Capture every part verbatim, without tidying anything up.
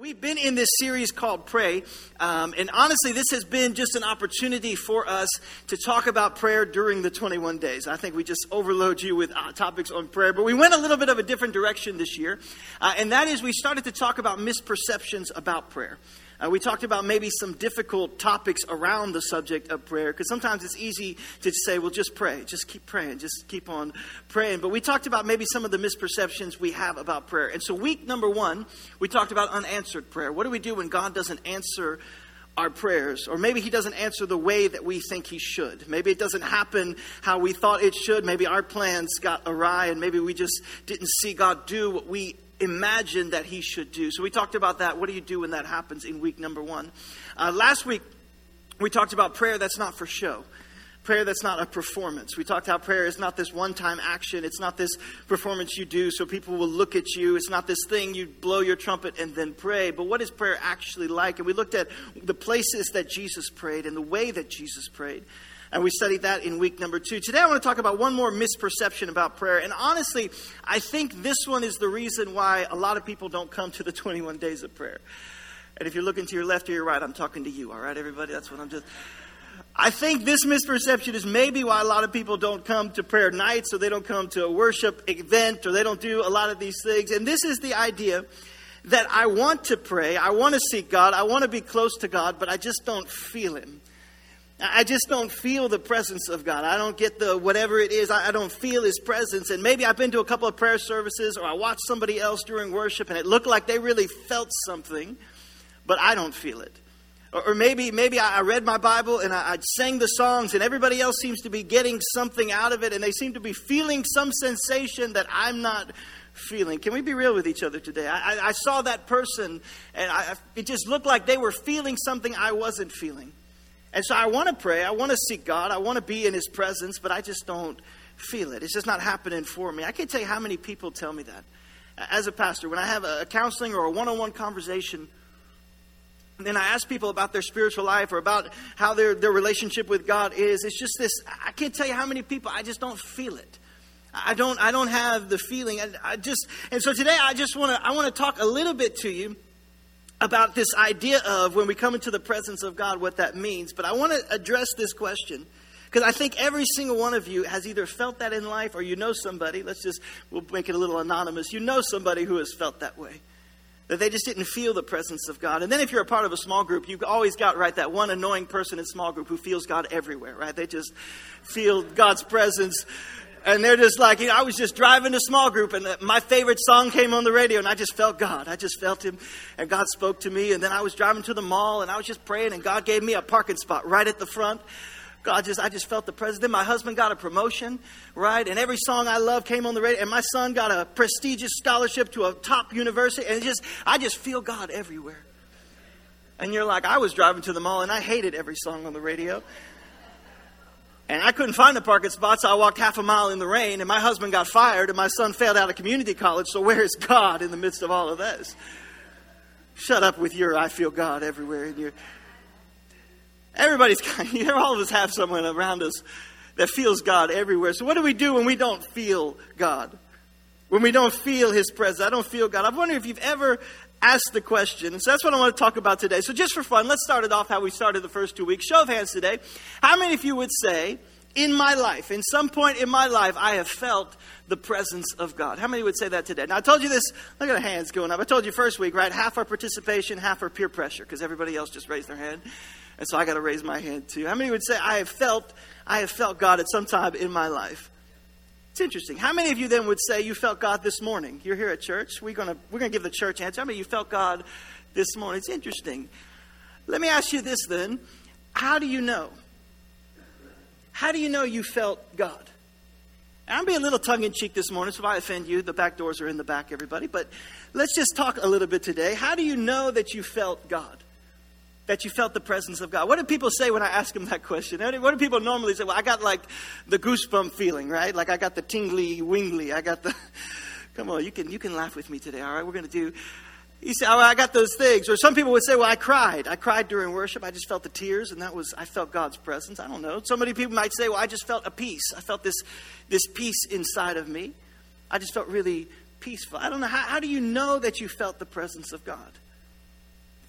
We've been in this series called Pray, um, and honestly, this has been just an opportunity for us to talk about prayer during the twenty-one days. I think we just overload you with uh, topics on prayer, but we went a little bit of a different direction this year, uh, and that is we started to talk about misperceptions about prayer. Uh, we talked about maybe some difficult topics around the subject of prayer, because sometimes it's easy to say, well, just pray, just keep praying, just keep on praying. But we talked about maybe some of the misperceptions we have about prayer. And so week number one, we talked about unanswered prayer. What do we do when God doesn't answer our prayers? Or maybe he doesn't answer the way that we think he should. Maybe it doesn't happen how we thought it should. Maybe our plans got awry, and maybe we just didn't see God do what we imagine that he should do. So we talked about that. What do you do when that happens in week number one? Uh, last week, we talked about prayer that's not for show. Prayer that's not a performance. We talked how prayer is not this one-time action. It's not this performance you do so people will look at you. It's not this thing you blow your trumpet and then pray. But what is prayer actually like? And we looked at the places that Jesus prayed and the way that Jesus prayed. And we studied that in week number two. Today I want to talk about one more misperception about prayer. And honestly, I think this one is the reason why a lot of people don't come to the twenty-one days of prayer. And if you're looking to your left or your right, I'm talking to you. All right, everybody? That's what I'm just... I think this misperception is maybe why a lot of people don't come to prayer nights, or they don't come to a worship event, or they don't do a lot of these things. And this is the idea that I want to pray, I want to seek God, I want to be close to God, but I just don't feel him. I just don't feel the presence of God. I don't get the whatever it is. I don't feel his presence. And maybe I've been to a couple of prayer services, or I watched somebody else during worship and it looked like they really felt something, but I don't feel it. Or, or maybe maybe I read my Bible and I, I sang the songs and everybody else seems to be getting something out of it, and they seem to be feeling some sensation that I'm not feeling. Can we be real with each other today? I, I, I saw that person and I, it just looked like they were feeling something I wasn't feeling. And so I want to pray, I want to seek God, I want to be in his presence, but I just don't feel it. It's just not happening for me. I can't tell you how many people tell me that. As a pastor, when I have a counseling or a one-on-one conversation, and I ask people about their spiritual life or about how their, their relationship with God is, it's just this, I can't tell you how many people, I just don't feel it. I don't I don't have the feeling. I, I just and so today I just want to I want to talk a little bit to you about this idea of when we come into the presence of God, what that means. But I want to address this question, because I think every single one of you has either felt that in life, or you know somebody. Let's just, we'll make it a little anonymous. You know somebody who has felt that way, that they just didn't feel the presence of God. And then if you're a part of a small group, you've always got, right, that one annoying person in small group who feels God everywhere, right? They just feel God's presence. And they're just like, you know, I was just driving to small group and my favorite song came on the radio and I just felt God. I just felt him and God spoke to me. And then I was driving to the mall and I was just praying and God gave me a parking spot right at the front. God just, I just felt the presence. Then my husband got a promotion, right? And every song I love came on the radio. And my son got a prestigious scholarship to a top university. And it just, I just feel God everywhere. And you're like, I was driving to the mall and I hated every song on the radio. And I couldn't find a parking spot, so I walked half a mile in the rain, and my husband got fired, and my son failed out of community college, so where is God in the midst of all of this? Shut up with your I feel God everywhere in your... Everybody's kind of, all of us have someone around us that feels God everywhere. So what do we do when we don't feel God? When we don't feel his presence? I don't feel God. I'm wondering if you've ever asked the question. And so that's what I want to talk about today. So just for fun, let's start it off how we started the first two weeks. Show of hands today. How many of you would say, in my life, in some point in my life, I have felt the presence of God? How many would say that today? Now, I told you this. Look at the hands going up. I told you first week, right? Half our participation, half our peer pressure, because everybody else just raised their hand. And so I got to raise my hand too. How many would say, I have felt, I have felt God at some time in my life? It's interesting. How many of you then would say you felt God this morning? You're here at church. We're gonna we're gonna give the church answer. How many of you felt God this morning? It's interesting. Let me ask you this then. How do you know? How do you know you felt God? And I'm being a little tongue in cheek this morning, so if I offend you, the back doors are in the back, everybody. But let's just talk a little bit today. How do you know that you felt God? That you felt the presence of God? What do people say when I ask them that question? What do people normally say? Well, I got like the goosebump feeling, right? Like I got the tingly wingly. I got the, come on, you can you can laugh with me today, all right? We're going to do, you say, oh, I got those things. Or some people would say, well, I cried. I cried during worship. I just felt the tears, and that was, I felt God's presence. I don't know. So many people might say, well, I just felt a peace. I felt this, this peace inside of me. I just felt really peaceful. I don't know. How, how do you know that you felt the presence of God?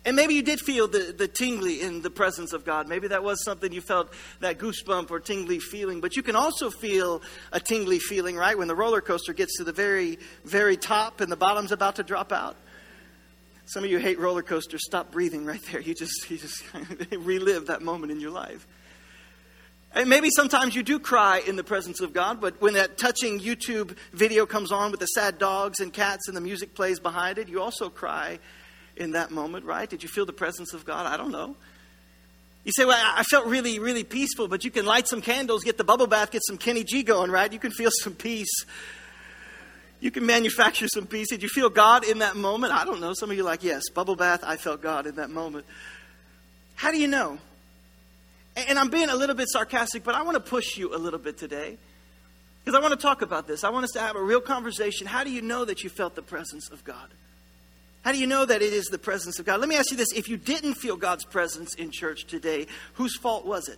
And maybe you did feel the, the tingly in the presence of God. Maybe that was something you felt, that goosebump or tingly feeling. But you can also feel a tingly feeling, right? When the roller coaster gets to the very, very top and the bottom's about to drop out. Some of you hate roller coasters. Stop breathing right there. You just, you just relive that moment in your life. And maybe sometimes you do cry in the presence of God, but when that touching YouTube video comes on with the sad dogs and cats and the music plays behind it, you also cry in that moment, right? Did you feel the presence of God? I don't know. You say, well, I felt really, really peaceful, but you can light some candles, get the bubble bath, get some Kenny G going, right? You can feel some peace. You can manufacture some peace. Did you feel God in that moment? I don't know. Some of you are like, yes, bubble bath, I felt God in that moment. How do you know? And I'm being a little bit sarcastic, but I want to push you a little bit today because I want to talk about this. I want us to have a real conversation. How do you know that you felt the presence of God? How do you know that it is the presence of God? Let me ask you this. If you didn't feel God's presence in church today, whose fault was it?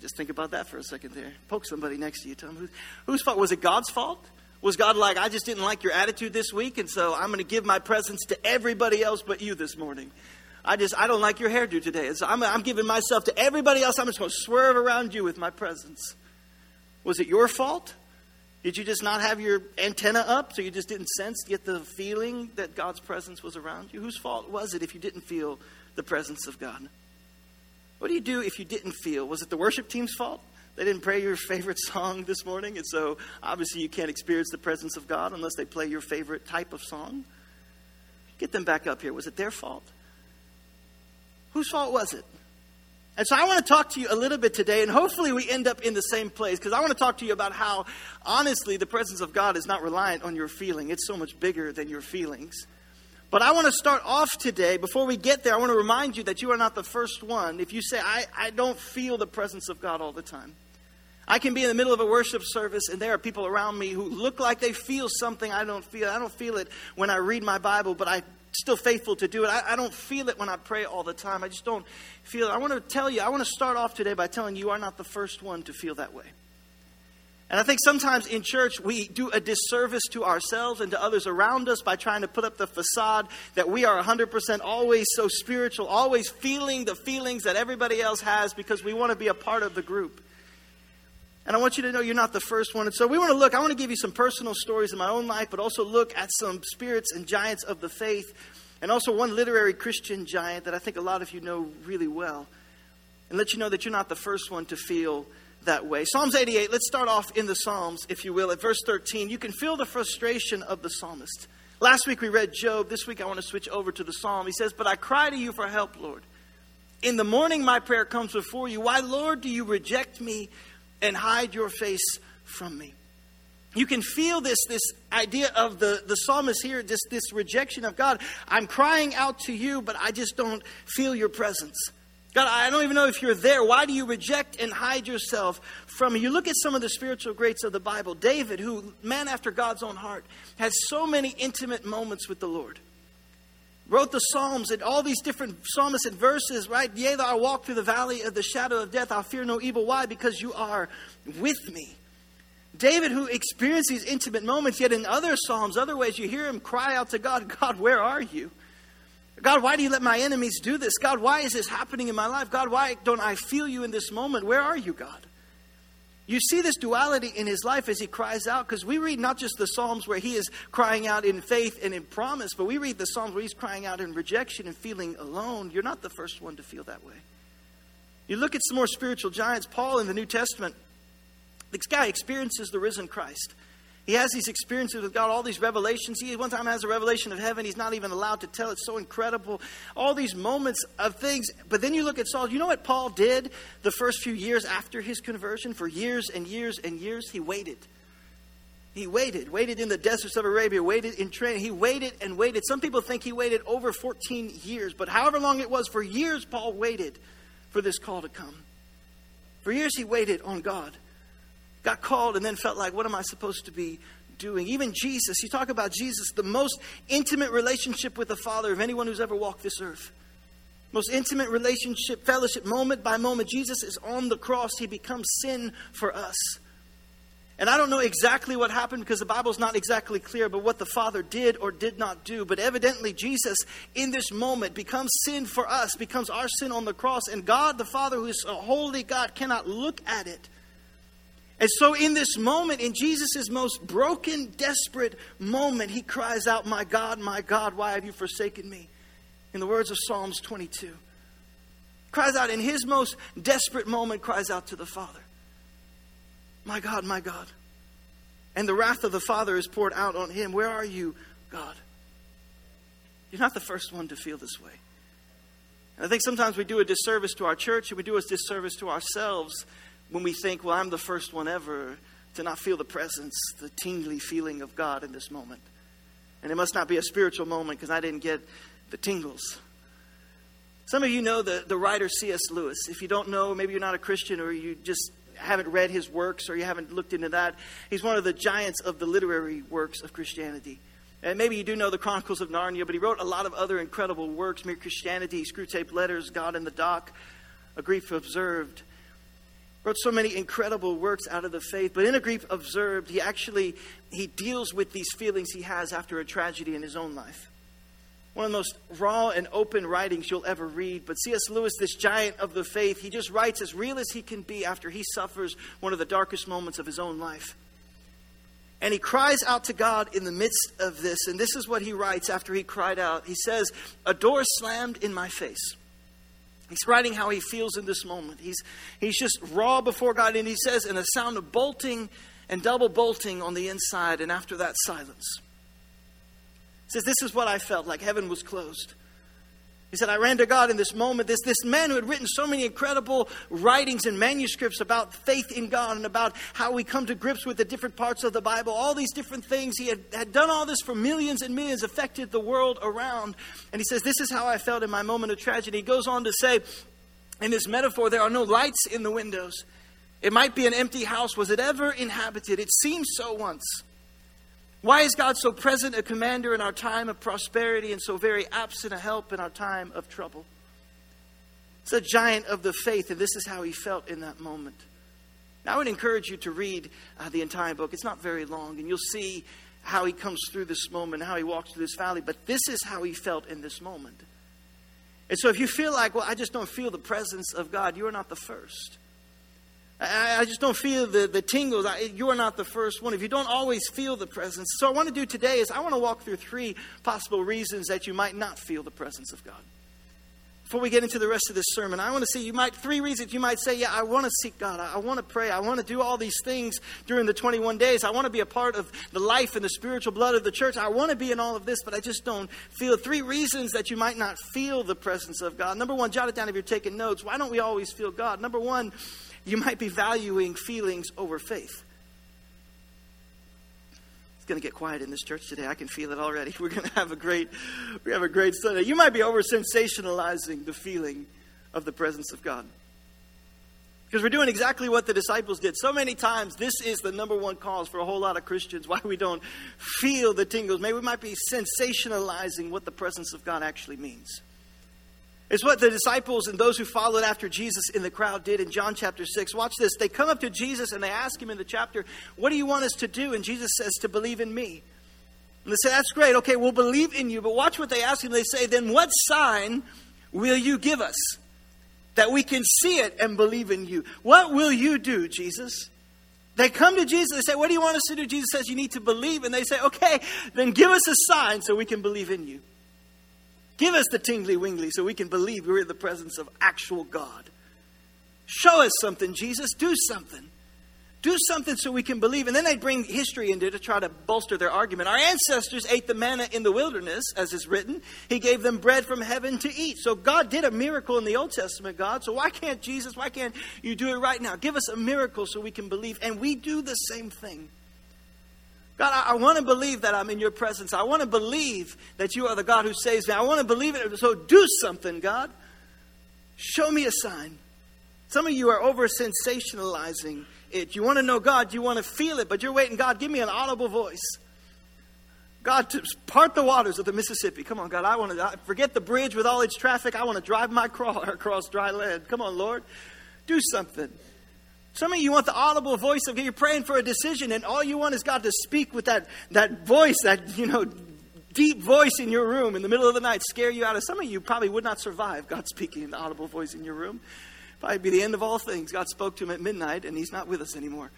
Just think about that for a second there. Poke somebody next to you. Tell them, who, whose fault? Was it God's fault? Was God like, I just didn't like your attitude this week, and so I'm going to give my presence to everybody else but you this morning. I just, I don't like your hairdo today. So I'm, I'm giving myself to everybody else. I'm just going to swerve around you with my presence. Was it your fault? Did you just not have your antenna up? So you just didn't sense, get the feeling that God's presence was around you? Whose fault was it if you didn't feel the presence of God? What do you do if you didn't feel? Was it the worship team's fault? They didn't play your favorite song this morning. And so obviously you can't experience the presence of God unless they play your favorite type of song. Get them back up here. Was it their fault? Whose fault was it? And so I want to talk to you a little bit today, and hopefully we end up in the same place, because I want to talk to you about how, honestly, the presence of God is not reliant on your feeling. It's so much bigger than your feelings. But I want to start off today, before we get there, I want to remind you that you are not the first one. If you say, I, I don't feel the presence of God all the time. I can be in the middle of a worship service, and there are people around me who look like they feel something I don't feel. I don't feel it when I read my Bible, but I still faithful to do it. I, I don't feel it when I pray all the time. I just don't feel it. I want to tell you, I want to start off today by telling you, you are not the first one to feel that way. And I think sometimes in church, we do a disservice to ourselves and to others around us by trying to put up the facade that we are one hundred percent always so spiritual, always feeling the feelings that everybody else has because we want to be a part of the group. And I want you to know you're not the first one. And so we want to look, I want to give you some personal stories in my own life, but also look at some spirits and giants of the faith, and also one literary Christian giant that I think a lot of you know really well, and let you know that you're not the first one to feel that way. Psalms eighty-eight, let's start off in the Psalms, if you will, at verse thirteen. You can feel the frustration of the psalmist. Last week we read Job. This week I want to switch over to the psalm. He says, but I cry to you for help, Lord. In the morning my prayer comes before you. Why, Lord, do you reject me and hide your face from me? You can feel this, this idea of the, the psalmist here, this, this rejection of God. I'm crying out to you, but I just don't feel your presence. God, I don't even know if you're there. Why do you reject and hide yourself from me? You look at some of the spiritual greats of the Bible. David, who, man after God's own heart, has so many intimate moments with the Lord. Wrote the Psalms and all these different psalmists and verses, right? Yea, though I walk through the valley of the shadow of death, I'll fear no evil. Why? Because you are with me. David, who experienced these intimate moments, yet in other Psalms, other ways, you hear him cry out to God, God, where are you? God, why do you let my enemies do this? God, why is this happening in my life? God, why don't I feel you in this moment? Where are you, God? You see this duality in his life as he cries out, because we read not just the Psalms where he is crying out in faith and in promise, but we read the Psalms where he's crying out in rejection and feeling alone. You're not the first one to feel that way. You look at some more spiritual giants. Paul in the New Testament, this guy experiences the risen Christ. He has these experiences with God, all these revelations. He one time has a revelation of heaven. He's not even allowed to tell. It's so incredible. All these moments of things. But then you look at Saul. You know what Paul did the first few years after his conversion? For years and years and years, he waited. He waited. Waited in the deserts of Arabia. Waited in training. He waited and waited. Some people think he waited over fourteen years. But however long it was, for years, Paul waited for this call to come. For years, he waited on God. Got called and then felt like, what am I supposed to be doing? Even Jesus, you talk about Jesus, the most intimate relationship with the Father of anyone who's ever walked this earth. Most intimate relationship, fellowship, moment by moment. Jesus is on the cross. He becomes sin for us. And I don't know exactly what happened because the Bible's not exactly clear about what the Father did or did not do. But evidently, Jesus, in this moment, becomes sin for us, becomes our sin on the cross. And God, the Father, who is a holy God, cannot look at it. And so in this moment, in Jesus' most broken, desperate moment, he cries out, "My God, my God, why have you forsaken me?" In the words of Psalms twenty-two. Cries out in his most desperate moment, cries out to the Father. "My God, my God." And the wrath of the Father is poured out on him. "Where are you, God?" You're not the first one to feel this way. And I think sometimes we do a disservice to our church and we do a disservice to ourselves when we think, well, I'm the first one ever to not feel the presence, the tingly feeling of God in this moment. And it must not be a spiritual moment because I didn't get the tingles. Some of you know the, the writer C S Lewis. If you don't know, maybe you're not a Christian or you just haven't read his works or you haven't looked into that. He's one of the giants of the literary works of Christianity. And maybe you do know the Chronicles of Narnia, but he wrote a lot of other incredible works. Mere Christianity, Screwtape Letters, God in the Dock, A Grief Observed. Wrote so many incredible works out of the faith. But in A Grief Observed, he actually, he deals with these feelings he has after a tragedy in his own life. One of the most raw and open writings you'll ever read. But C S Lewis, this giant of the faith, he just writes as real as he can be after he suffers one of the darkest moments of his own life. And he cries out to God in the midst of this. And this is what he writes after he cried out. He says, "A door slammed in my face." He's writing how he feels in this moment. He's he's just raw before God. And he says, "And a sound of bolting and double bolting on the inside. And after that, silence." He says, "This is what I felt, like heaven was closed." He said, "I ran to God in this moment." This, this man who had written so many incredible writings and manuscripts about faith in God and about how we come to grips with the different parts of the Bible, all these different things. He had, had done all this for millions and millions, affected the world around. And he says, "This is how I felt in my moment of tragedy." He goes on to say, in this metaphor, there are no lights in the windows. It might be an empty house. Was it ever inhabited? It seemed so once. Why is God so present a commander in our time of prosperity and so very absent a help in our time of trouble? It's a giant of the faith, and this is how he felt in that moment. Now, I would encourage you to read uh, the entire book. It's not very long, and you'll see how he comes through this moment, how he walks through this valley. But this is how he felt in this moment. And so if you feel like, well, I just don't feel the presence of God, you are not the first. I just don't feel the, the tingles. I, you are not the first one. If you don't always feel the presence. So what I want to do today is I want to walk through three possible reasons that you might not feel the presence of God. Before we get into the rest of this sermon, I want to see you might, three reasons you might say, yeah, I want to seek God. I, I want to pray. I want to do all these things during the twenty-one days. I want to be a part of the life and the spiritual blood of the church. I want to be in all of this, but I just don't feel. Three reasons that you might not feel the presence of God. Number one, jot it down if you're taking notes. Why don't we always feel God? Number one, you might be valuing feelings over faith. It's going to get quiet in this church today. I can feel it already. We're going to have a great, we have a great Sunday. You might be over sensationalizing the feeling of the presence of God. Because we're doing exactly what the disciples did. So many times, this is the number one cause for a whole lot of Christians, why we don't feel the tingles. Maybe we might be sensationalizing what the presence of God actually means. It's what the disciples and those who followed after Jesus in the crowd did in John chapter six. Watch this. They come up to Jesus and they ask him in the chapter, "What do you want us to do?" And Jesus says, "To believe in me." And they say, "That's great. Okay, we'll believe in you." But watch what they ask him. They say, "Then what sign will you give us that we can see it and believe in you? What will you do, Jesus?" They come to Jesus. They say, "What do you want us to do?" Jesus says, "You need to believe." And they say, "Okay, then give us a sign so we can believe in you. Give us the tingly-wingly so we can believe we're in the presence of actual God. Show us something, Jesus. Do something. Do something so we can believe." And then they bring history into it to try to bolster their argument. "Our ancestors ate the manna in the wilderness, as is written. He gave them bread from heaven to eat." So God did a miracle in the Old Testament, God. So why can't Jesus, why can't you do it right now? Give us a miracle so we can believe. And we do the same thing. God, I, I want to believe that I'm in your presence. I want to believe that you are the God who saves me. I want to believe it. So do something, God. Show me a sign. Some of you are over-sensationalizing it. You want to know God. You want to feel it. But you're waiting, God, give me an audible voice. God, to part the waters of the Mississippi. Come on, God. I want to forget the bridge with all its traffic. I want to drive my crawler across dry land. Come on, Lord. Do something. Some of you want the audible voice of God. You're praying for a decision, and all you want is God to speak with that, that voice, that, you know, deep voice in your room in the middle of the night, scare you out of. Some of you probably would not survive God speaking in the audible voice in your room. Probably be the end of all things. God spoke to him at midnight, and he's not with us anymore.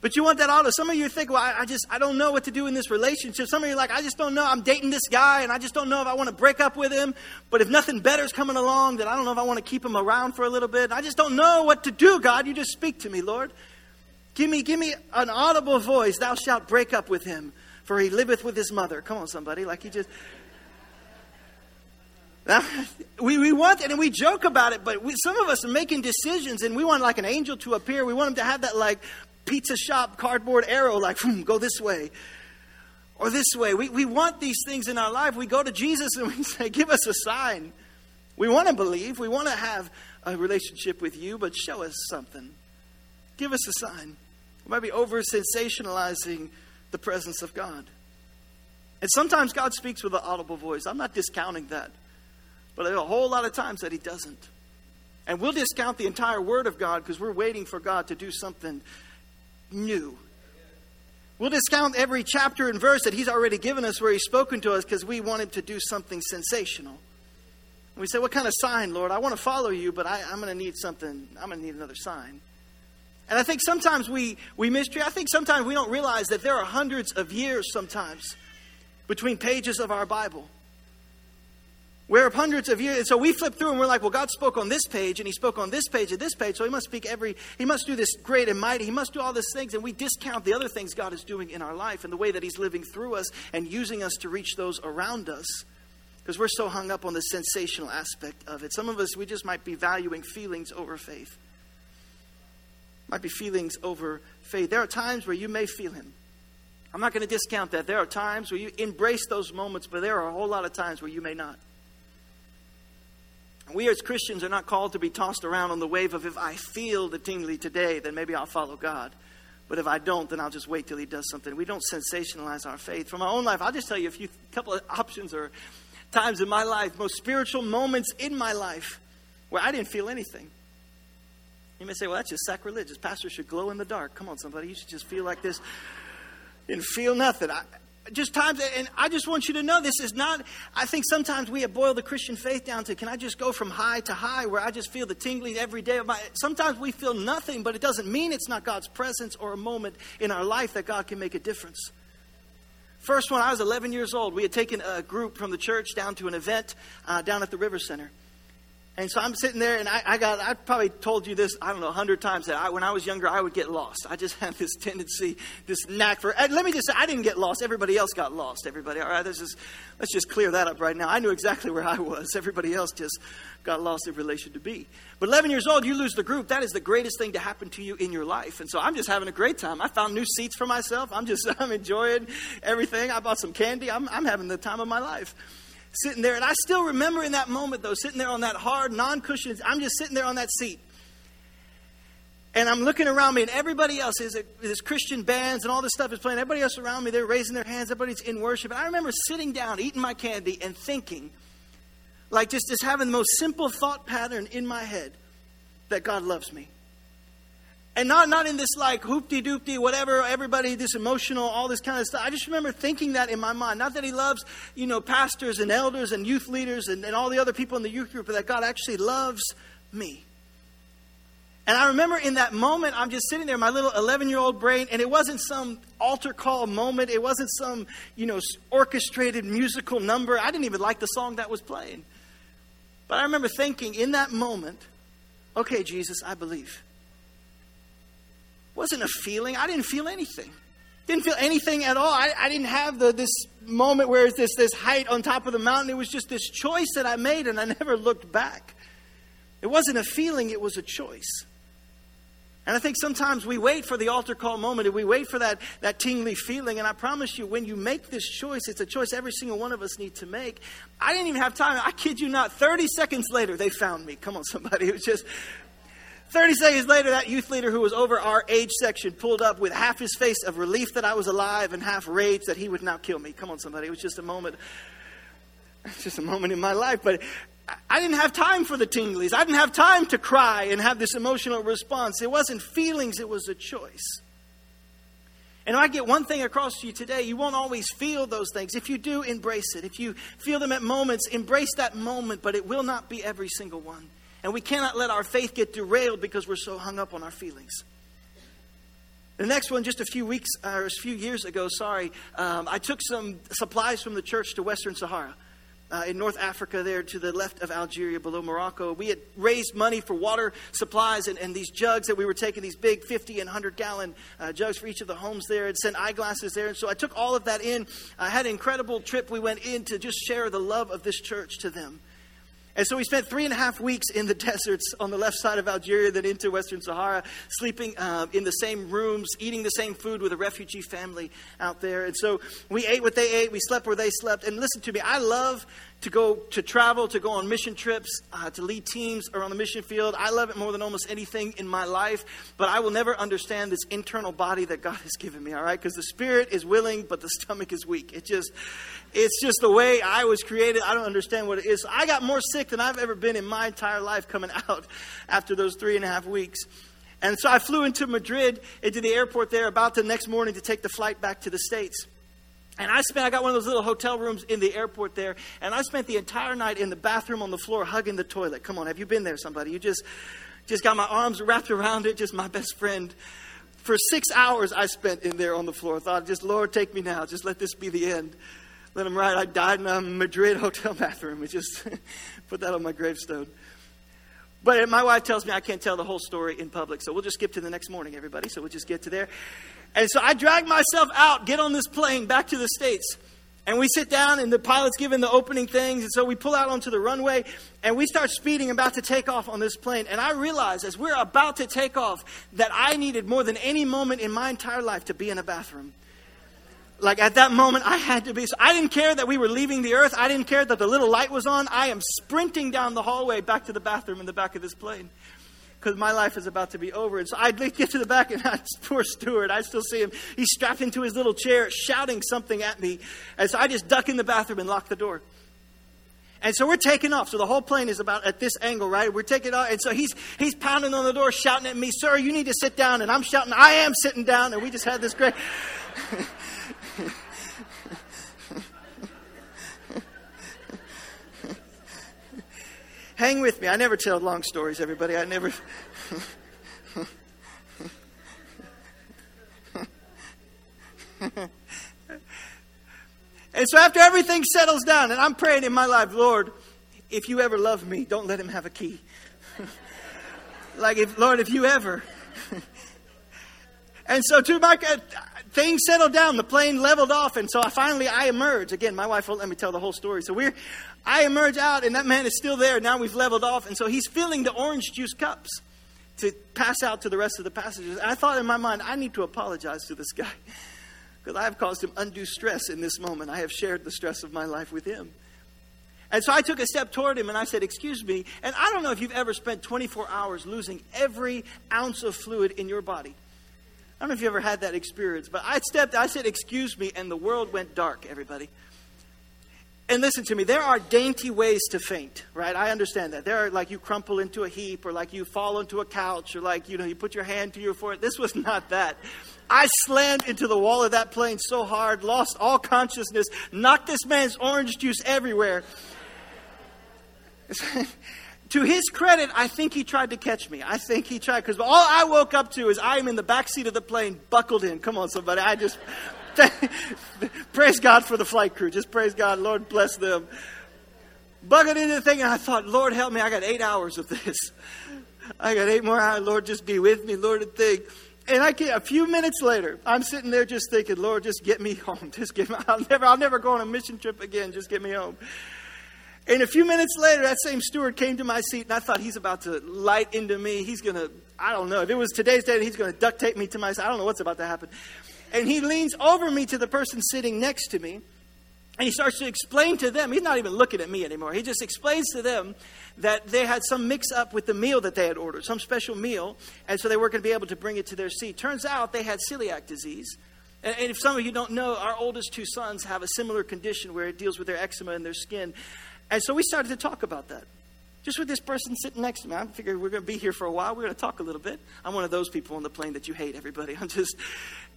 But you want that audible. Some of you think, well, I, I just, I don't know what to do in this relationship. Some of you are like, I just don't know. I'm dating this guy, and I just don't know if I want to break up with him. But if nothing better is coming along, then I don't know if I want to keep him around for a little bit. I just don't know what to do, God. You just speak to me, Lord. Give me, give me an audible voice. Thou shalt break up with him, for he liveth with his mother. Come on, somebody. Like he just... We, we want it, and we joke about it, but we, some of us are making decisions, and we want like an angel to appear. We want him to have that like... pizza shop cardboard arrow, like go this way or this way. We we want these things in our life. We go to Jesus and we say, give us a sign. We want to believe. We want to have a relationship with you, but show us something. Give us a sign. We might be over sensationalizing the presence of God. And sometimes God speaks with an audible voice. I'm not discounting that. But there are a whole lot of times that he doesn't. And we'll discount the entire word of God because we're waiting for God to do something new. We'll discount every chapter and verse that he's already given us where he's spoken to us because we want him to do something sensational. And we say, what kind of sign, Lord? I want to follow you, but I, I'm going to need something. I'm going to need another sign. And I think sometimes we, we mistreat. I think sometimes we don't realize that there are hundreds of years sometimes between pages of our Bible. We're up hundreds of years. So we flip through and we're like, well, God spoke on this page and he spoke on this page and this page. So he must speak every, he must do this great and mighty. He must do all these things. And we discount the other things God is doing in our life and the way that he's living through us and using us to reach those around us. Because we're so hung up on the sensational aspect of it. Some of us, we just might be valuing feelings over faith. Might be feelings over faith. There are times where you may feel him. I'm not going to discount that. There are times where you embrace those moments, but there are a whole lot of times where you may not. We as Christians are not called to be tossed around on the wave of if I feel the tingly today, then maybe I'll follow God. But if I don't, then I'll just wait till he does something. We don't sensationalize our faith. From my own life, I'll just tell you a few couple of options or times in my life, most spiritual moments in my life where I didn't feel anything. You may say, well, that's just sacrilegious. Pastors should glow in the dark. Come on, somebody. You should just feel like this and feel nothing. I, Just times, and I just want you to know this is not, I think sometimes we have boiled the Christian faith down to, can I just go from high to high where I just feel the tingling every day of my, sometimes we feel nothing, but it doesn't mean it's not God's presence or a moment in our life that God can make a difference. First one, I was eleven years old. We had taken a group from the church down to an event uh, down at the River Center. And so I'm sitting there, and I, I got, I probably told you this, I don't know, a hundred times that I, when I was younger, I would get lost. I just had this tendency, this knack for, and let me just say, I didn't get lost. Everybody else got lost. Everybody, all right, this is, let's just clear that up right now. I knew exactly where I was. Everybody else just got lost in relation to me. But eleven years old, you lose the group. That is the greatest thing to happen to you in your life. And so I'm just having a great time. I found new seats for myself. I'm just, I'm enjoying everything. I bought some candy. I'm, I'm having the time of my life. Sitting there, and I still remember in that moment, though, sitting there on that hard, non-cushioned, I'm just sitting there on that seat. And I'm looking around me, and everybody else is, there's Christian bands and all this stuff is playing. Everybody else around me, they're raising their hands. Everybody's in worship. And I remember sitting down, eating my candy, and thinking, like just, just having the most simple thought pattern in my head, that God loves me. And not, not in this like hoopty-doopty, whatever, everybody, this emotional, all this kind of stuff. I just remember thinking that in my mind. Not that he loves, you know, pastors and elders and youth leaders and, and all the other people in the youth group, but that God actually loves me. And I remember in that moment, I'm just sitting there, my little eleven-year-old brain, and it wasn't some altar call moment. It wasn't some, you know, orchestrated musical number. I didn't even like the song that was playing. But I remember thinking in that moment, okay, Jesus, I believe. Wasn't a feeling. I didn't feel anything. Didn't feel anything at all. I, I didn't have the this moment where it's this, this height on top of the mountain. It was just this choice that I made, and I never looked back. It wasn't a feeling. It was a choice. And I think sometimes we wait for the altar call moment, and we wait for that, that tingly feeling. And I promise you, when you make this choice, it's a choice every single one of us need to make. I didn't even have time. I kid you not. thirty seconds later, they found me. Come on, somebody. It was just... thirty seconds later, that youth leader who was over our age section pulled up with half his face of relief that I was alive and half rage that he would not kill me. Come on, somebody. It was just a moment. It was just a moment in my life. But I, I didn't have time for the tinglies. I didn't have time to cry and have this emotional response. It wasn't feelings. It was a choice. And if I get one thing across to you today, you won't always feel those things. If you do, embrace it. If you feel them at moments, embrace that moment, but it will not be every single one. And we cannot let our faith get derailed because we're so hung up on our feelings. The next one, just a few weeks or a few years ago, sorry, um, I took some supplies from the church to Western Sahara. Uh, in North Africa there to the left of Algeria below Morocco. We had raised money for water supplies and, and these jugs that we were taking, these big fifty and one hundred gallon uh, jugs for each of the homes there, and sent eyeglasses there. And so I took all of that in. I had an incredible trip. We went in to just share the love of this church to them. And so we spent three and a half weeks in the deserts on the left side of Algeria, then into Western Sahara, sleeping uh, in the same rooms, eating the same food with a refugee family out there. And so we ate what they ate. We slept where they slept. And listen to me, I love to go to travel, to go on mission trips, uh, to lead teams around the mission field. I love it more than almost anything in my life. But I will never understand this internal body that God has given me, all right? Because the spirit is willing, but the stomach is weak. It just, it's just the way I was created. I don't understand what it is. I got more sick than I've ever been in my entire life coming out after those three and a half weeks. And so I flew into Madrid, into the airport there, about the next morning to take the flight back to the States. And I spent, I got one of those little hotel rooms in the airport there, and I spent the entire night in the bathroom on the floor hugging the toilet. Come on, have you been there, somebody? You just, just got my arms wrapped around it, just my best friend. For six hours I spent in there on the floor. I thought, just Lord, take me now. Just let this be the end. Let him ride. I died in a Madrid hotel bathroom. It just put that on my gravestone. But my wife tells me I can't tell the whole story in public, so we'll just skip to the next morning, everybody. So we'll just get to there. And so I drag myself out, get on this plane back to the States. And we sit down and the pilot's giving the opening things. And so we pull out onto the runway and we start speeding, about to take off on this plane. And I realize as we're about to take off that I needed more than any moment in my entire life to be in a bathroom. Like at that moment, I had to be. So I didn't care that we were leaving the earth. I didn't care that the little light was on. I am sprinting down the hallway back to the bathroom in the back of this plane, because my life is about to be over. And so I get to the back, and I, poor Stuart, I still see him. He's strapped into his little chair, shouting something at me. And so I just duck in the bathroom and lock the door. And so we're taking off. So the whole plane is about at this angle, right? We're taking off. And so he's he's pounding on the door, shouting at me, "Sir, you need to sit down." And I'm shouting, "I am sitting down." And we just had this great... Hang with me. I never tell long stories, everybody. I never. And so after everything settles down, and I'm praying in my life, Lord, if you ever love me, don't let him have a key. Like, if Lord, if you ever. And so to my things settled down, the plane leveled off, and so I finally I emerge. Again, my wife won't let me tell the whole story. So we're I emerge out, and that man is still there. Now we've leveled off, and so he's filling the orange juice cups to pass out to the rest of the passengers. And I thought in my mind, I need to apologize to this guy because I have caused him undue stress in this moment. I have shared the stress of my life with him. And so I took a step toward him and I said, "Excuse me." And I don't know if you've ever spent twenty-four hours losing every ounce of fluid in your body. I don't know if you ever had that experience, but I stepped, I said, "Excuse me," and the world went dark, everybody. And listen to me, there are dainty ways to faint, right? I understand that. There are, like, you crumple into a heap, or like you fall into a couch, or like, you know, you put your hand to your forehead. This was not that. I slammed into the wall of that plane so hard, lost all consciousness, knocked this man's orange juice everywhere. To his credit, I think he tried to catch me. I think he tried, because all I woke up to is I am in the backseat of the plane, buckled in. Come on, somebody. I just... Praise God for the flight crew. Just praise God. Lord bless them. Buckled into the thing, and I thought, Lord, help me. I got eight hours of this. I got eight more hours. Lord, just be with me. Lord, and think. And I can't, a few minutes later, I'm sitting there just thinking, Lord, just get me home. Just get me. I'll never, I'll never go on a mission trip again. Just get me home. And a few minutes later, that same steward came to my seat, and I thought, he's about to light into me. He's going to, I don't know. If it was today's day, he's going to duct tape me to my seat. I don't know what's about to happen. And he leans over me to the person sitting next to me, and he starts to explain to them. He's not even looking at me anymore. He just explains to them that they had some mix-up with the meal that they had ordered, some special meal, and so they weren't going to be able to bring it to their seat. Turns out they had celiac disease. And, and if some of you don't know, our oldest two sons have a similar condition where it deals with their eczema and their skin. And so we started to talk about that. just with this person sitting next to me. I figured we're going to be here for a while. We're going to talk a little bit. I'm one of those people on the plane that you hate, everybody. I'm just...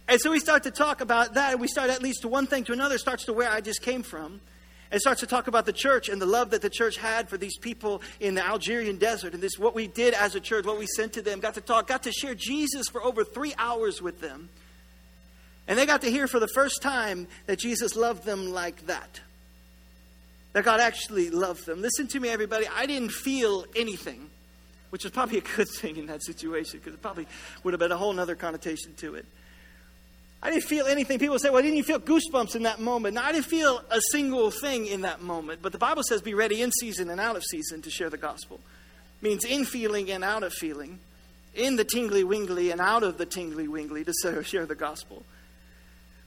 And so we start to talk about that, and we start at least to one thing to another. It starts to where I just came from, and starts to talk about the church and the love that the church had for these people in the Algerian desert, and this what we did as a church, what we sent to them. Got to talk, got to share Jesus for over three hours with them, and they got to hear for the first time that Jesus loved them like that. That God actually loved them. Listen to me, everybody. I didn't feel anything, which is probably a good thing in that situation, because it probably would have been a whole other connotation to it. I didn't feel anything. People say, well, didn't you feel goosebumps in that moment? No, I didn't feel a single thing in that moment. But the Bible says be ready in season and out of season to share the gospel. It means in feeling and out of feeling. In the tingly-wingly and out of the tingly-wingly to share the gospel.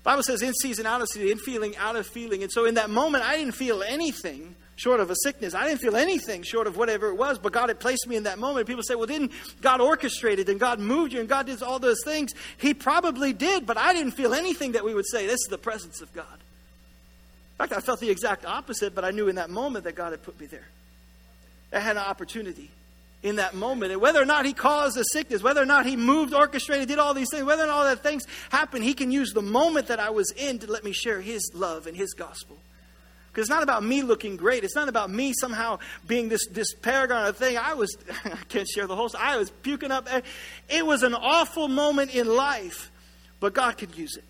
The Bible says in season, out of season, in feeling, out of feeling. And so in that moment, I didn't feel anything short of a sickness. I didn't feel anything short of whatever it was. But God had placed me in that moment. People say, well, didn't God orchestrate it and God moved you and God did all those things? He probably did, but I didn't feel anything that we would say, this is the presence of God. In fact, I felt the exact opposite, but I knew in that moment that God had put me there. I had an opportunity in that moment. And whether or not he caused a sickness, whether or not he moved, orchestrated, did all these things, whether or not all that things happened, he can use the moment that I was in to let me share his love and his gospel. Because it's not about me looking great. It's not about me somehow being this, this paragon of thing. I was, I can't share the whole story. I was puking up. It was an awful moment in life, but God could use it.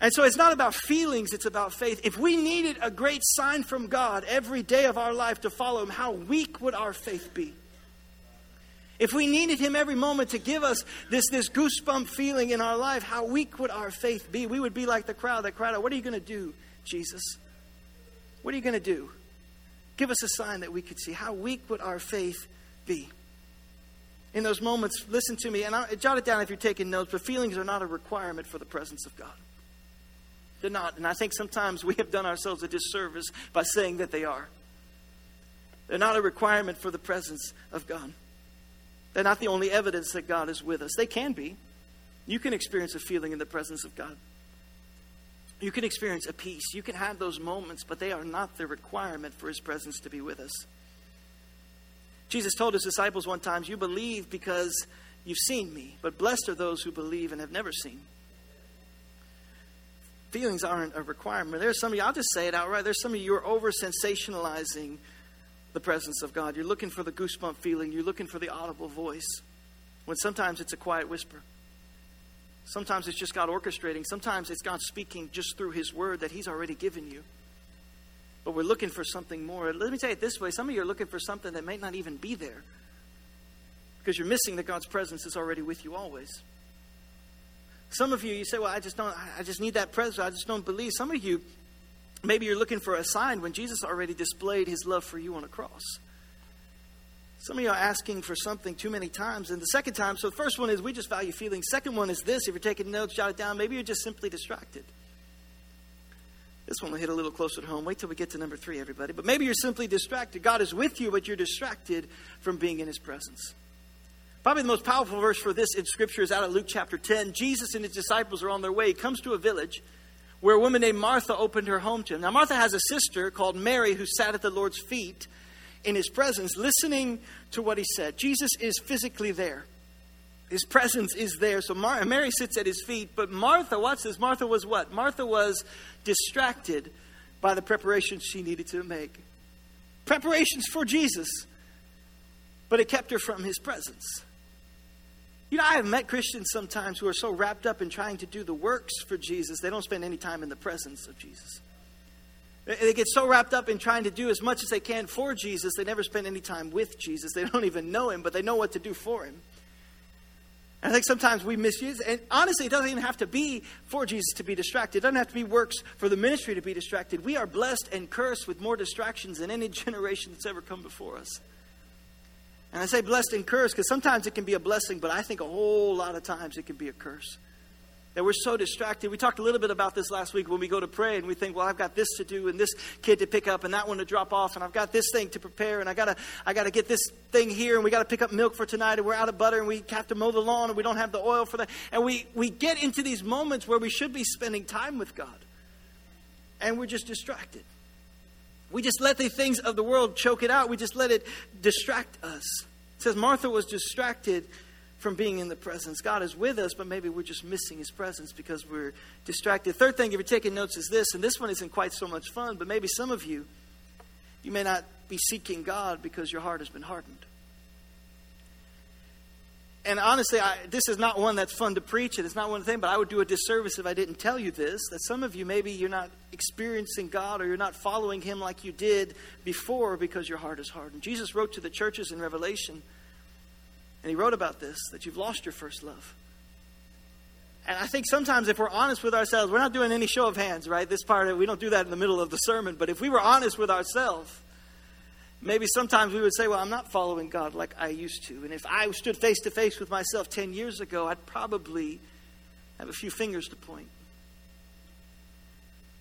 And so it's not about feelings, it's about faith. If we needed a great sign from God every day of our life to follow him, how weak would our faith be? If we needed him every moment to give us this, this goosebump feeling in our life, how weak would our faith be? We would be like the crowd that cried out, what are you going to do, Jesus? What are you going to do? Give us a sign that we could see. How weak would our faith be? In those moments, listen to me, and I'll, jot it down if you're taking notes, but feelings are not a requirement for the presence of God. They're not, and I think sometimes we have done ourselves a disservice by saying that they are. They're not a requirement for the presence of God. They're not the only evidence that God is with us. They can be. You can experience a feeling in the presence of God. You can experience a peace. You can have those moments, but they are not the requirement for his presence to be with us. Jesus told his disciples one time, you believe because you've seen me, but blessed are those who believe and have never seen. Feelings aren't a requirement. There's some of you, I'll just say it outright, there's some of you who are over-sensationalizing the presence of God. You're looking for the goosebump feeling. You're looking for the audible voice. When sometimes it's a quiet whisper. Sometimes it's just God orchestrating. Sometimes it's God speaking just through his word that he's already given you. But we're looking for something more. Let me tell you it this way. Some of you are looking for something that may not even be there. Because you're missing that God's presence is already with you always. Some of you, you say, well, I just don't, I just need that presence. I just don't believe. Some of you, maybe you're looking for a sign when Jesus already displayed his love for you on a cross. Some of you are asking for something too many times. And the second time, so the first one is we just value feelings. Second one is this. If you're taking notes, jot it down. Maybe you're just simply distracted. This one will hit a little closer to home. Wait till we get to number three, everybody. But maybe you're simply distracted. God is with you, but you're distracted from being in his presence. Probably the most powerful verse for this in Scripture is out of Luke chapter ten. Jesus and his disciples are on their way. He comes to a village where a woman named Martha opened her home to him. Now, Martha has a sister called Mary who sat at the Lord's feet in his presence, listening to what he said. Jesus is physically there. His presence is there. So Mar- Mary sits at his feet. But Martha, watch this. Martha was what? Martha was distracted by the preparations she needed to make. Preparations for Jesus. But it kept her from his presence. You know, I have met Christians sometimes who are so wrapped up in trying to do the works for Jesus, they don't spend any time in the presence of Jesus. They get so wrapped up in trying to do as much as they can for Jesus, they never spend any time with Jesus. They don't even know him, but they know what to do for him. And I think sometimes we misuse, and honestly, it doesn't even have to be for Jesus to be distracted. It doesn't have to be works for the ministry to be distracted. We are blessed and cursed with more distractions than any generation that's ever come before us. And I say blessed and cursed because sometimes it can be a blessing, but I think a whole lot of times it can be a curse. That we're so distracted. We talked a little bit about this last week when we go to pray and we think, well, I've got this to do and this kid to pick up and that one to drop off. And I've got this thing to prepare and I gotta, I gotta get this thing here and we gotta pick up milk for tonight and we're out of butter and we have to mow the lawn and we don't have the oil for that. And we, we get into these moments where we should be spending time with God and we're just distracted. We just let the things of the world choke it out. We just let it distract us. It says Martha was distracted from being in the presence. God is with us, but maybe we're just missing his presence because we're distracted. Third thing, if you're taking notes, is this, and this one isn't quite so much fun, but maybe some of you, you may not be seeking God because your heart has been hardened. And honestly, I, this is not one that's fun to preach, and it's not one thing, but I would do a disservice if I didn't tell you this, that some of you, maybe you're not experiencing God or you're not following him like you did before because your heart is hardened. Jesus wrote to the churches in Revelation, and he wrote about this, that you've lost your first love. And I think sometimes if we're honest with ourselves, we're not doing any show of hands, right? This part, we don't do that in the middle of the sermon. But if we were honest with ourselves, maybe sometimes we would say, well, I'm not following God like I used to. And if I stood face to face with myself ten years ago, I'd probably have a few fingers to point.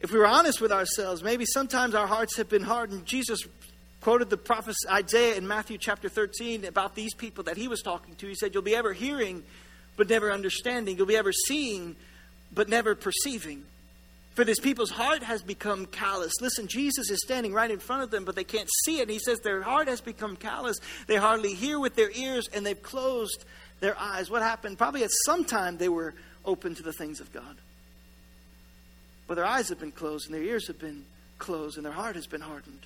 If we were honest with ourselves, maybe sometimes our hearts have been hardened. Jesus quoted the prophet Isaiah in Matthew chapter thirteen about these people that he was talking to. He said, you'll be ever hearing, but never understanding. You'll be ever seeing, but never perceiving. For this people's heart has become callous. Listen, Jesus is standing right in front of them, but they can't see it. He says their heart has become callous. They hardly hear with their ears, and they've closed their eyes. What happened? Probably at some time they were open to the things of God. But their eyes have been closed, and their ears have been closed, and their heart has been hardened.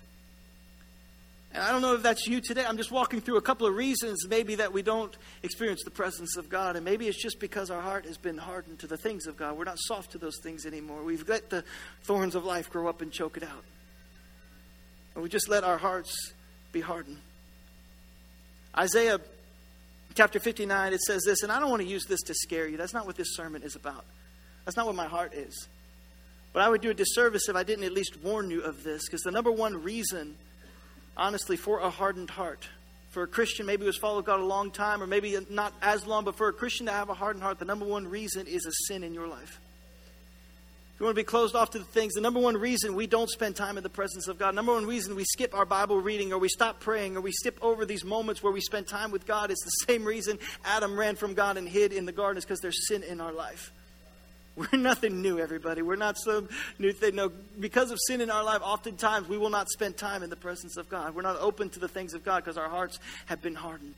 And I don't know if that's you today. I'm just walking through a couple of reasons maybe that we don't experience the presence of God. And maybe it's just because our heart has been hardened to the things of God. We're not soft to those things anymore. We've let the thorns of life grow up and choke it out. And we just let our hearts be hardened. Isaiah chapter fifty-nine, it says this, and I don't want to use this to scare you. That's not what this sermon is about. That's not what my heart is. But I would do a disservice if I didn't at least warn you of this, because the number one reason, honestly, for a hardened heart, for a Christian, maybe who's followed God a long time, or maybe not as long, but for a Christian to have a hardened heart, the number one reason is a sin in your life. If you want to be closed off to the things, the number one reason we don't spend time in the presence of God, number one reason we skip our Bible reading, or we stop praying, or we skip over these moments where we spend time with God, it's the same reason Adam ran from God and hid in the garden, is because there's sin in our life. We're nothing new, everybody. We're not some new thing. No, because of sin in our life, oftentimes we will not spend time in the presence of God. We're not open to the things of God because our hearts have been hardened.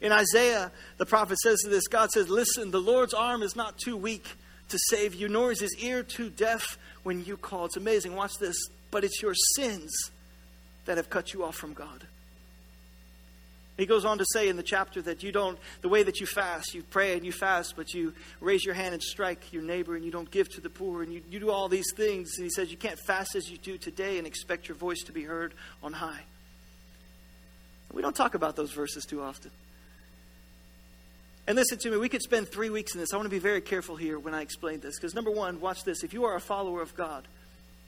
In Isaiah, the prophet says to this, God says, listen, the Lord's arm is not too weak to save you, nor is his ear too deaf when you call. It's amazing. Watch this. But it's your sins that have cut you off from God. He goes on to say in the chapter that you don't, the way that you fast, you pray and you fast, but you raise your hand and strike your neighbor and you don't give to the poor and you, you do all these things. And he says you can't fast as you do today and expect your voice to be heard on high. We don't talk about those verses too often. And listen to me, we could spend three weeks in this. I want to be very careful here when I explain this. Because number one, watch this. If you are a follower of God,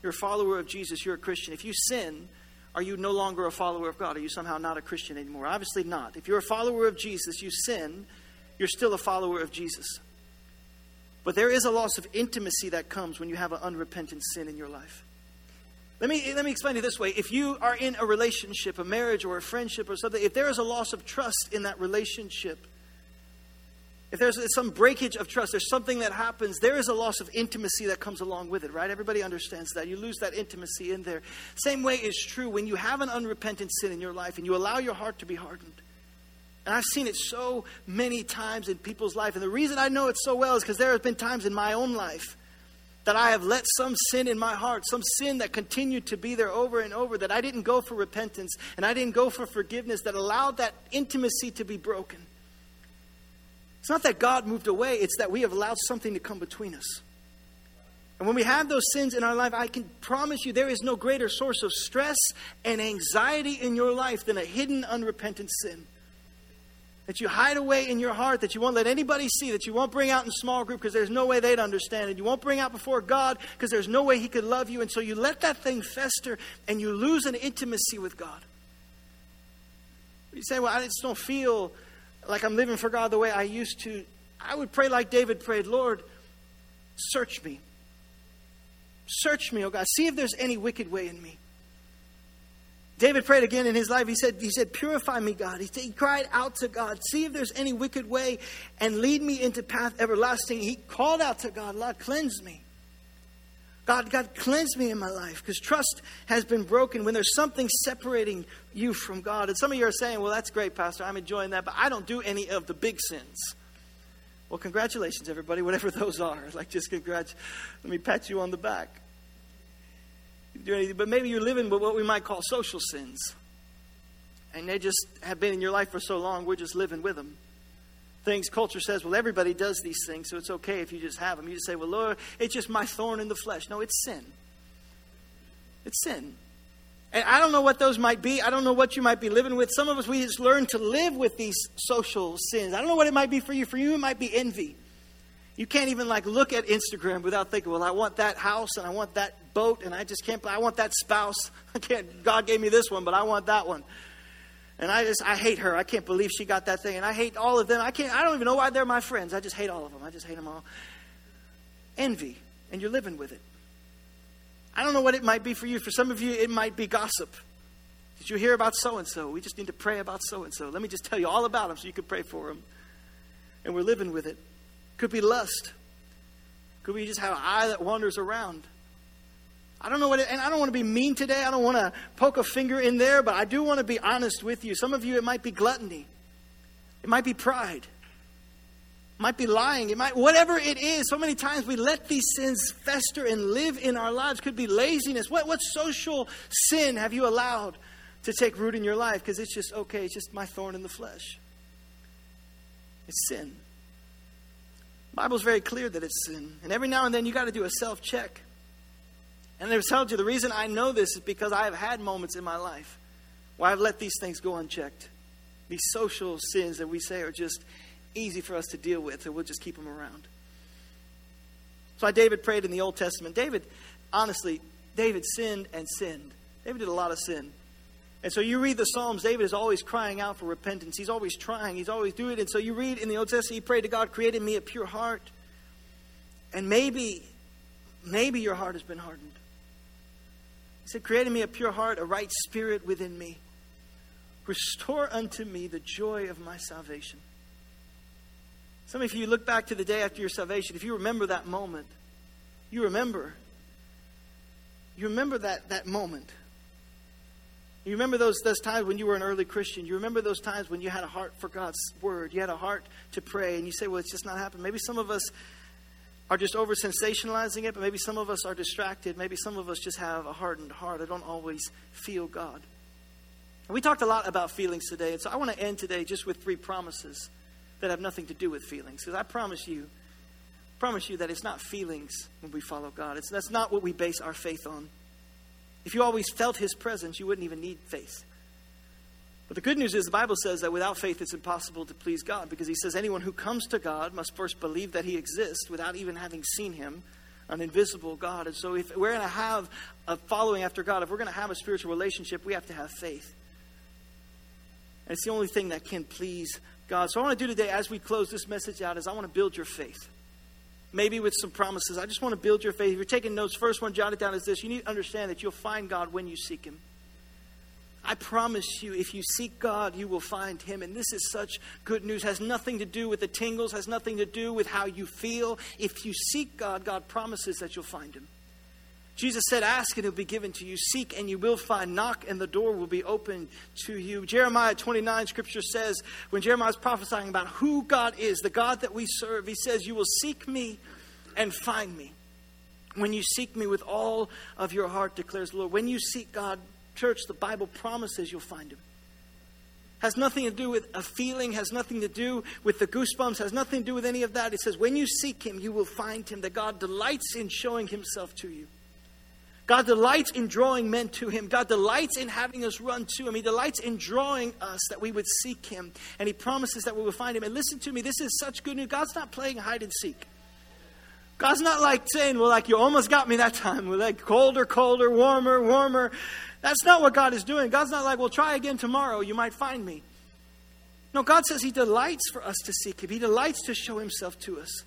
you're a follower of Jesus, you're a Christian. If you sin, are you no longer a follower of God? Are you somehow not a Christian anymore? Obviously not. If you're a follower of Jesus, you sin, you're still a follower of Jesus. But there is a loss of intimacy that comes when you have an unrepentant sin in your life. Let me let me explain it this way. If you are in a relationship, a marriage or a friendship or something, if there is a loss of trust in that relationship, if there's some breakage of trust, there's something that happens, there is a loss of intimacy that comes along with it, right? Everybody understands that. You lose that intimacy in there. Same way is true when you have an unrepentant sin in your life and you allow your heart to be hardened. And I've seen it so many times in people's life. And the reason I know it so well is because there have been times in my own life that I have let some sin in my heart, some sin that continued to be there over and over, that I didn't go for repentance and I didn't go for forgiveness, that allowed that intimacy to be broken. It's not that God moved away. It's that we have allowed something to come between us. And when we have those sins in our life, I can promise you there is no greater source of stress and anxiety in your life than a hidden, unrepentant sin that you hide away in your heart, that you won't let anybody see, that you won't bring out in small group because there's no way they'd understand it. You won't bring out before God because there's no way he could love you. And so you let that thing fester and you lose an intimacy with God. You say, well, I just don't feel like I'm living for God the way I used to. I would pray like David prayed, Lord, search me. Search me, oh God. See if there's any wicked way in me. David prayed again in his life. He said, he said, purify me, God. He, he cried out to God, see if there's any wicked way and lead me into path everlasting. He called out to God, Lord, cleanse me. God, God, cleanse me in my life, because trust has been broken when there's something separating you from God. And some of you are saying, well, that's great, Pastor. I'm enjoying that, but I don't do any of the big sins. Well, congratulations, everybody, whatever those are. Like, just congrats. Let me pat you on the back. But maybe you're living with what we might call social sins. And they just have been in your life for so long, we're just living with them. Things culture says, well, everybody does these things, so it's okay if you just have them. You just say, well, Lord, it's just my thorn in the flesh. No, it's sin. It's sin. And I don't know what those might be. I don't know what you might be living with. Some of us, we just learn to live with these social sins. I don't know what it might be for you. For you, it might be envy. You can't even like look at Instagram without thinking, well, I want that house and I want that boat and I just can't, I want that spouse. I can't, God gave me this one, but I want that one. And I just, I hate her. I can't believe she got that thing. And I hate all of them. I can't, I don't even know why they're my friends. I just hate all of them. I just hate them all. Envy. And you're living with it. I don't know what it might be for you. For some of you, it might be gossip. Did you hear about so-and-so? We just need to pray about so-and-so. Let me just tell you all about them so you can pray for them. And we're living with it. Could be lust. Could be you just have an eye that wanders around. I don't know what, it, and I don't want to be mean today. I don't want to poke a finger in there, but I do want to be honest with you. Some of you, it might be gluttony. It might be pride. It might be lying. It might, whatever it is. So many times we let these sins fester and live in our lives. Could be laziness. What, what social sin have you allowed to take root in your life? Because it's just, okay, it's just my thorn in the flesh. It's sin. The Bible's very clear that it's sin. And every now and then you got to do a self-check. And they've told you, the reason I know this is because I have had moments in my life where I've let these things go unchecked. These social sins that we say are just easy for us to deal with, and we'll just keep them around. That's why David prayed in the Old Testament. David, honestly, David sinned and sinned. David did a lot of sin. And so you read the Psalms, David is always crying out for repentance. He's always trying. He's always doing it. And so you read in the Old Testament, he prayed to God, create in me a pure heart. And maybe, maybe your heart has been hardened. He said, create in me a pure heart, a right spirit within me. Restore unto me the joy of my salvation. Some of you look back to the day after your salvation. If you remember that moment, you remember. You remember that, that moment. You remember those, those times when you were an early Christian. You remember those times when you had a heart for God's word. You had a heart to pray. And you say, well, it's just not happening. Maybe some of us are just over-sensationalizing it, but maybe some of us are distracted. Maybe some of us just have a hardened heart. I don't always feel God. And we talked a lot about feelings today, and so I want to end today just with three promises that have nothing to do with feelings. Because I promise you, promise you that it's not feelings when we follow God. It's, that's not what we base our faith on. If you always felt His presence, you wouldn't even need faith. But the good news is the Bible says that without faith, it's impossible to please God, because He says anyone who comes to God must first believe that He exists without even having seen Him, an invisible God. And so if we're going to have a following after God, if we're going to have a spiritual relationship, we have to have faith. And it's the only thing that can please God. So what I want to do today as we close this message out is I want to build your faith. Maybe with some promises. I just want to build your faith. If you're taking notes, first one, jot it down, is this. You need to understand that you'll find God when you seek Him. I promise you, if you seek God, you will find Him. And this is such good news. Has nothing to do with the tingles. Has nothing to do with how you feel. If you seek God, God promises that you'll find Him. Jesus said, ask and it will be given to you. Seek and you will find. Knock and the door will be opened to you. Jeremiah twenty-nine, scripture says, when Jeremiah is prophesying about who God is, the God that we serve, he says, you will seek me and find me. When you seek me with all of your heart, declares the Lord. When you seek God, church, the Bible promises you'll find Him. Has nothing to do with a feeling, has nothing to do with the goosebumps, has nothing to do with any of that. It says, when you seek Him, you will find Him, that God delights in showing Himself to you. God delights in drawing men to Him. God delights in having us run to Him. He delights in drawing us that we would seek Him. And He promises that we will find Him. And listen to me, this is such good news. God's not playing hide and seek. God's not like saying, well, like you almost got me that time. We're like colder, colder, warmer, warmer. That's not what God is doing. God's not like, well, try again tomorrow. You might find me. No, God says He delights for us to seek Him. He delights to show Himself to us.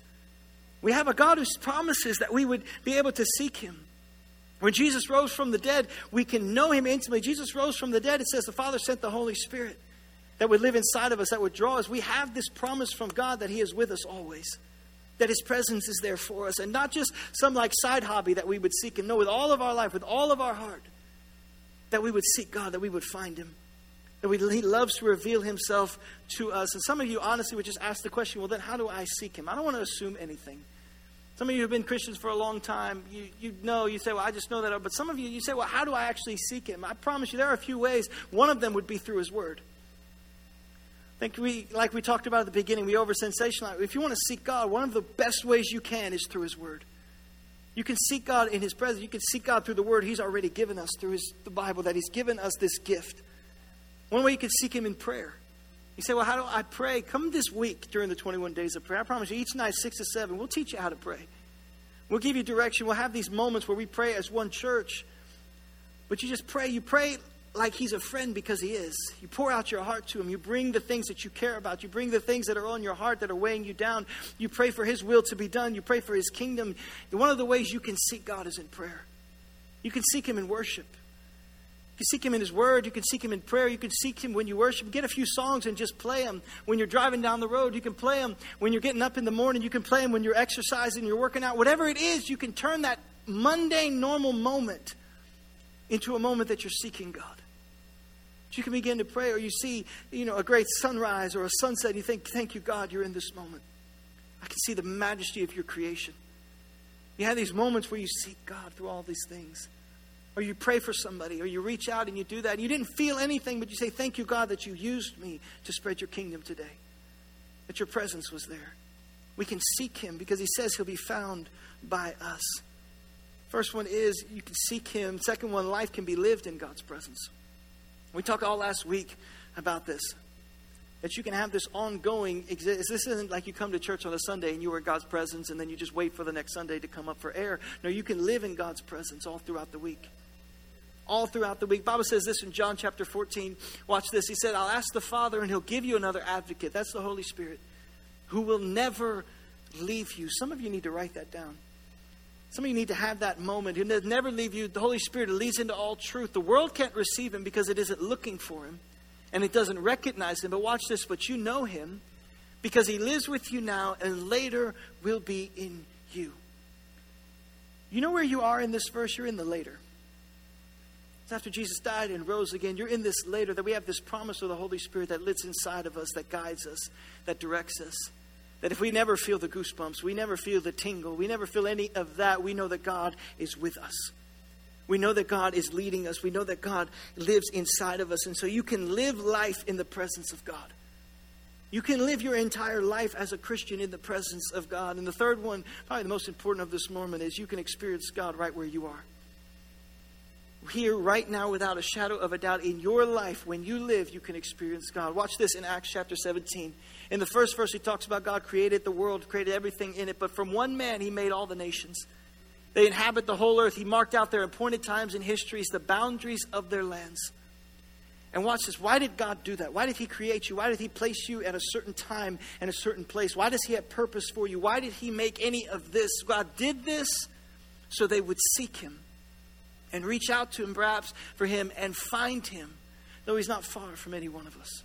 We have a God who promises that we would be able to seek Him. When Jesus rose from the dead, we can know Him intimately. Jesus rose from the dead. It says the Father sent the Holy Spirit that would live inside of us, that would draw us. We have this promise from God that He is with us always. that his presence is there for us, and not just some like side hobby that we would seek him. No, with all of our life, with all of our heart, that we would seek God, that we would find him, that we, he loves to reveal himself to us. And some of you honestly would just ask the question, well, then how do I seek him? I don't want to assume anything. Some of you have been Christians for a long time. You you know, you say, well, I just know that. But some of you, you say, well, how do I actually seek him? I promise you there are a few ways. One of them would be through his word. I think we, like we talked about at the beginning, we over-sensationalize. If you want to seek God, one of the best ways you can is through his word. You can seek God in his presence. You can seek God through the word he's already given us, through his, the Bible, that he's given us this gift. One way you can seek him in prayer. You say, well, how do I pray? Come this week during the twenty-one days of prayer. I promise you, each night, six to seven, we'll teach you how to pray. We'll give you direction. We'll have these moments where we pray as one church. But you just pray. You pray like he's a friend, because he is. You pour out your heart to him. You bring the things that you care about. You bring the things that are on your heart that are weighing you down. You pray for his will to be done. You pray for his kingdom. And one of the ways you can seek God is in prayer. You can seek him in worship. You can seek him in his word. You can seek him in prayer. You can seek him when you worship. Get a few songs and just play them. When you're driving down the road, you can play them. When you're getting up in the morning, you can play them. When you're exercising, you're working out. Whatever it is, you can turn that mundane, normal moment into a moment that you're seeking God. You can begin to pray, or you see, you know, a great sunrise or a sunset, and you think, thank you, God, you're in this moment. I can see the majesty of your creation. You have these moments where you seek God through all these things. Or you pray for somebody, or you reach out and you do that. And you didn't feel anything, but you say, thank you, God, that you used me to spread your kingdom today. That your presence was there. We can seek him because he says he'll be found by us. First one is you can seek him. Second one, life can be lived in God's presence. We talked all last week about this. That you can have this ongoing existence. This isn't like you come to church on a Sunday and you are in God's presence and then you just wait for the next Sunday to come up for air. No, you can live in God's presence all throughout the week. All throughout the week. The Bible says this in John chapter fourteen. Watch this. He said, I'll ask the Father and he'll give you another advocate. That's the Holy Spirit, who will never leave you. Some of you need to write that down. Some of you need to have that moment. He'll never leave you. The Holy Spirit leads into all truth. The world can't receive him because it isn't looking for him. And it doesn't recognize him. But watch this. But you know him because he lives with you now and later will be in you. You know where you are in this verse? You're in the later. It's after Jesus died and rose again. You're in this later, that we have this promise of the Holy Spirit that lives inside of us, that guides us, that directs us. That if we never feel the goosebumps, we never feel the tingle, we never feel any of that, we know that God is with us. We know that God is leading us. We know that God lives inside of us. And so you can live life in the presence of God. You can live your entire life as a Christian in the presence of God. And the third one, probably the most important of this moment, is you can experience God right where you are. Here, right now, without a shadow of a doubt, in your life, when you live, you can experience God. Watch this in Acts chapter seventeen. In the first verse, he talks about God created the world, created everything in it. But from one man, he made all the nations. They inhabit the whole earth. He marked out their appointed times and histories, the boundaries of their lands. And watch this. Why did God do that? Why did he create you? Why did he place you at a certain time and a certain place? Why does he have purpose for you? Why did he make any of this? God did this so they would seek him. And reach out to him, perhaps, for him, and find him. Though he's not far from any one of us.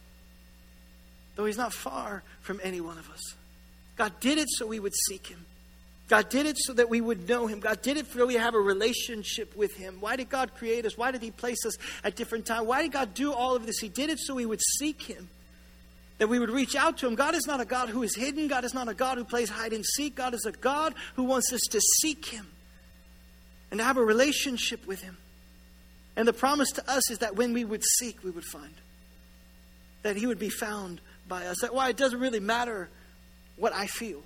Though he's not far from any one of us. God did it so we would seek him. God did it so that we would know him. God did it so we have a relationship with him. Why did God create us? Why did he place us at different times? Why did God do all of this? He did it so we would seek him. That we would reach out to him. God is not a God who is hidden. God is not a God who plays hide and seek. God is a God who wants us to seek him. And to have a relationship with him. And the promise to us is that when we would seek, we would find. That he would be found by us. That's why it doesn't really matter what I feel.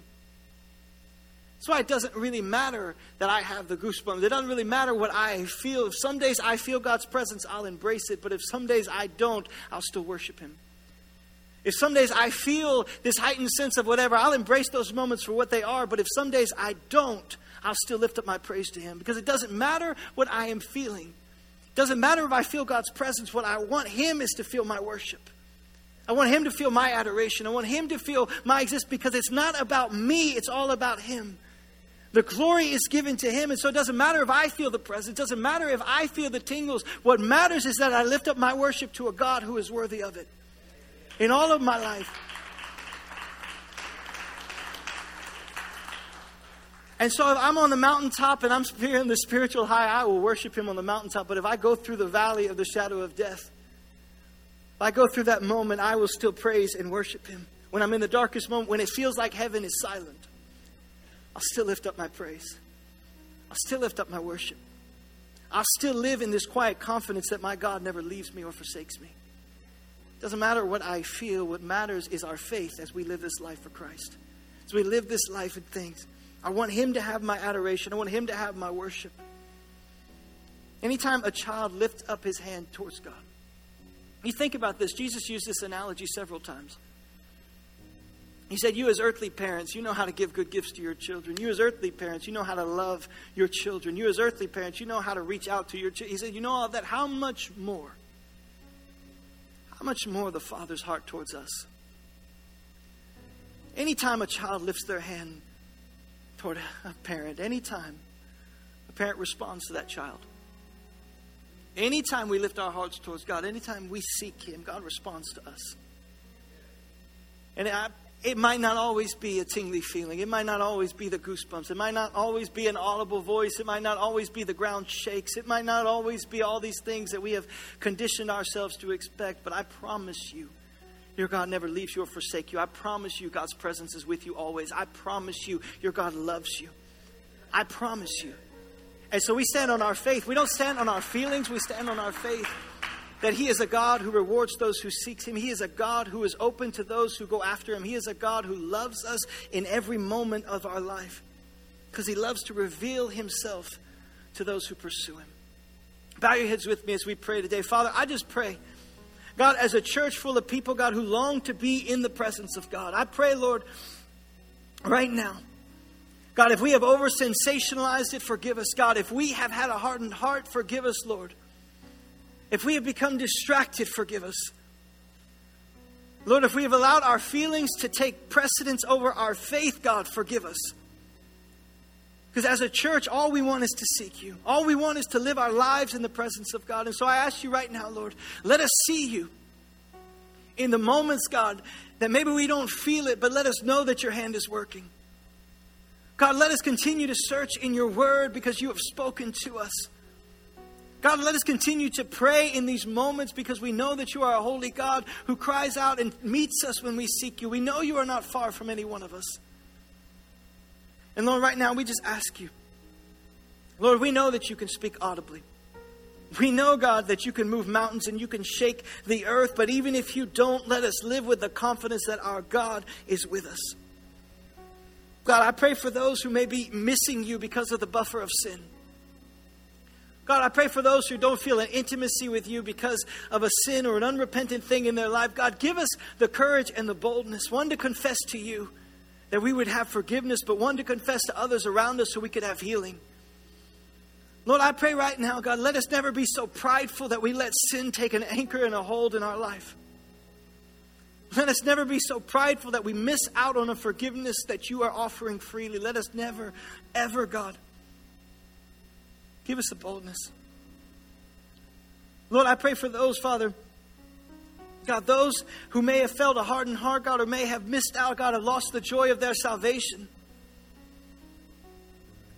That's why it doesn't really matter that I have the goosebumps. It doesn't really matter what I feel. If some days I feel God's presence, I'll embrace it. But if some days I don't, I'll still worship him. If some days I feel this heightened sense of whatever, I'll embrace those moments for what they are. But if some days I don't, I'll still lift up my praise to him. Because it doesn't matter what I am feeling. It doesn't matter if I feel God's presence. What I want him is to feel my worship. I want him to feel my adoration. I want him to feel my existence. Because it's not about me. It's all about him. The glory is given to him. And so it doesn't matter if I feel the presence. It doesn't matter if I feel the tingles. What matters is that I lift up my worship to a God who is worthy of it. In all of my life. And so if I'm on the mountaintop and I'm feeling the spiritual high, I will worship him on the mountaintop. But if I go through the valley of the shadow of death, if I go through that moment, I will still praise and worship him. When I'm in the darkest moment, when it feels like heaven is silent, I'll still lift up my praise. I'll still lift up my worship. I'll still live in this quiet confidence that my God never leaves me or forsakes me. It doesn't matter what I feel. What matters is our faith as we live this life for Christ. As we live this life in things. I want him to have my adoration. I want him to have my worship. Anytime a child lifts up his hand towards God. You think about this. Jesus used this analogy several times. He said, you as earthly parents, you know how to give good gifts to your children. You as earthly parents, you know how to love your children. You as earthly parents, you know how to reach out to your children. He said, you know all that. How much more? How much more the Father's heart towards us? Anytime a child lifts their hand toward a parent, anytime a parent responds to that child, anytime we lift our hearts towards God, anytime we seek him, God responds to us. And I, it might not always be a tingly feeling. It might not always be the goosebumps. It might not always be an audible voice. It might not always be the ground shakes. It might not always be all these things that we have conditioned ourselves to expect. But I promise you, your God never leaves you or forsakes you. I promise you God's presence is with you always. I promise you your God loves you. I promise you. And so we stand on our faith. We don't stand on our feelings. We stand on our faith that he is a God who rewards those who seek him. He is a God who is open to those who go after him. He is a God who loves us in every moment of our life because he loves to reveal himself to those who pursue him. Bow your heads with me as we pray today. Father, I just pray, God, as a church full of people, God, who long to be in the presence of God. I pray, Lord, right now, God, if we have over-sensationalized it, forgive us. God, if we have had a hardened heart, forgive us, Lord. If we have become distracted, forgive us. Lord, if we have allowed our feelings to take precedence over our faith, God, forgive us. Because as a church, all we want is to seek you. All we want is to live our lives in the presence of God. And so I ask you right now, Lord, let us see you in the moments, God, that maybe we don't feel it, but let us know that your hand is working. God, let us continue to search in your word because you have spoken to us. God, let us continue to pray in these moments because we know that you are a holy God who cries out and meets us when we seek you. We know you are not far from any one of us. And Lord, right now, we just ask you, Lord, we know that you can speak audibly. We know, God, that you can move mountains and you can shake the earth. But even if you don't, let us live with the confidence that our God is with us. God, I pray for those who may be missing you because of the buffer of sin. God, I pray for those who don't feel an intimacy with you because of a sin or an unrepentant thing in their life. God, give us the courage and the boldness, one to confess to you, that we would have forgiveness, but one to confess to others around us so we could have healing. Lord, I pray right now, God, let us never be so prideful that we let sin take an anchor and a hold in our life. Let us never be so prideful that we miss out on a forgiveness that you are offering freely. Let us never, ever, God, give us the boldness. Lord, I pray for those, Father, God, those who may have felt a hardened heart, God, or may have missed out, God, have lost the joy of their salvation.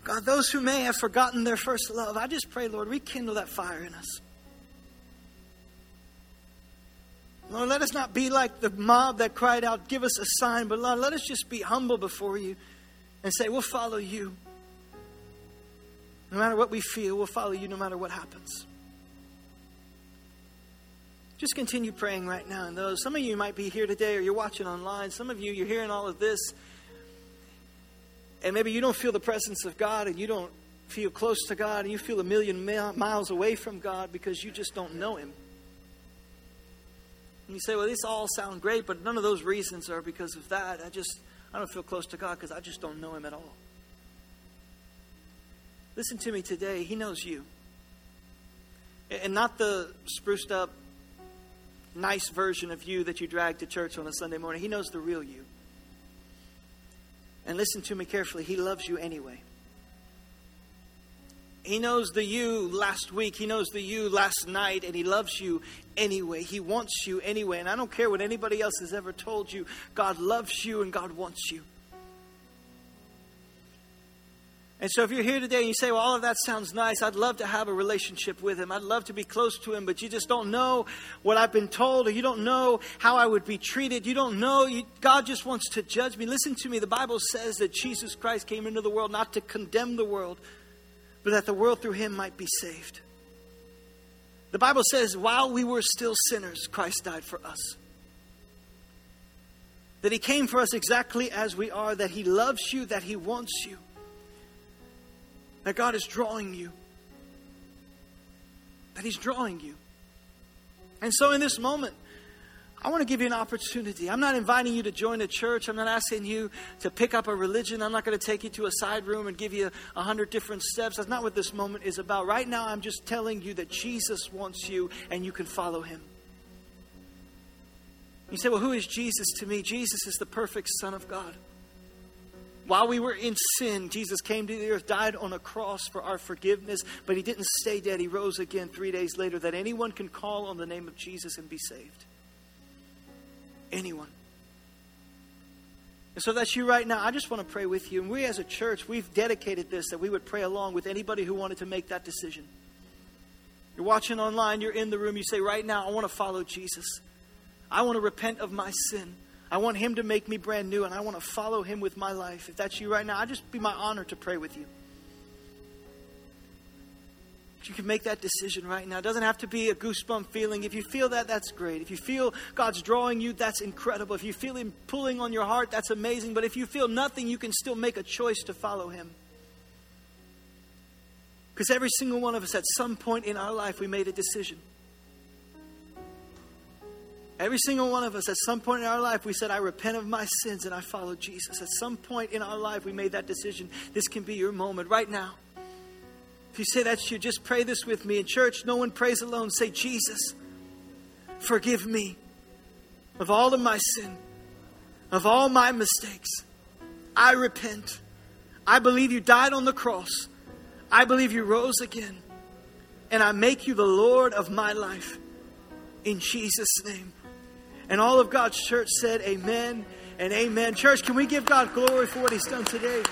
God, those who may have forgotten their first love, I just pray, Lord, rekindle that fire in us. Lord, let us not be like the mob that cried out, give us a sign, but Lord, let us just be humble before you and say, we'll follow you. No matter what we feel, we'll follow you no matter what happens. Just continue praying right now. And those, some of you might be here today or you're watching online. Some of you, you're hearing all of this. And maybe you don't feel the presence of God and you don't feel close to God and you feel a million miles away from God because you just don't know him. And you say, well, these all sound great, but none of those reasons are because of that. I just, I don't feel close to God because I just don't know him at all. Listen to me today. He knows you. And not the spruced up, nice version of you that you drag to church on a Sunday morning. He knows the real you. And listen to me carefully. He loves you anyway. He knows the you last week. He knows the you last night. And he loves you anyway. He wants you anyway. And I don't care what anybody else has ever told you. God loves you and God wants you. And so if you're here today and you say, well, all of that sounds nice. I'd love to have a relationship with him. I'd love to be close to him, but you just don't know what I've been told, or you don't know how I would be treated. You don't know. You, God just wants to judge me. Listen to me. The Bible says that Jesus Christ came into the world not to condemn the world, but that the world through him might be saved. The Bible says, while we were still sinners, Christ died for us. That he came for us exactly as we are, that he loves you, that he wants you, that God is drawing you, that he's drawing you. And so in this moment, I want to give you an opportunity. I'm not inviting you to join a church. I'm not asking you to pick up a religion. I'm not going to take you to a side room and give you a hundred different steps. That's not what this moment is about. Right now, I'm just telling you that Jesus wants you and you can follow him. You say, well, who is Jesus to me? Jesus is the perfect Son of God. While we were in sin, Jesus came to the earth, died on a cross for our forgiveness, but he didn't stay dead. He rose again three days later, that anyone can call on the name of Jesus and be saved. Anyone. And so that's you right now. I just want to pray with you. And we as a church, we've dedicated this, that we would pray along with anybody who wanted to make that decision. You're watching online, you're in the room, you say, right now, I want to follow Jesus. I want to repent of my sin. I want him to make me brand new, and I want to follow him with my life. If that's you right now, I'd just be my honor to pray with you. You can make that decision right now. It doesn't have to be a goosebump feeling. If you feel that, that's great. If you feel God's drawing you, that's incredible. If you feel him pulling on your heart, that's amazing. But if you feel nothing, you can still make a choice to follow him. Because every single one of us, at some point in our life, we made a decision. Every single one of us, at some point in our life, we said, I repent of my sins and I follow Jesus. At some point in our life, we made that decision. This can be your moment right now. If you say that's you, just pray this with me. In church, no one prays alone. Say, Jesus, forgive me of all of my sin, of all my mistakes. I repent. I believe you died on the cross. I believe you rose again. And I make you the Lord of my life. In Jesus' name. And all of God's church said amen and amen. Church, can we give God glory for what he's done today?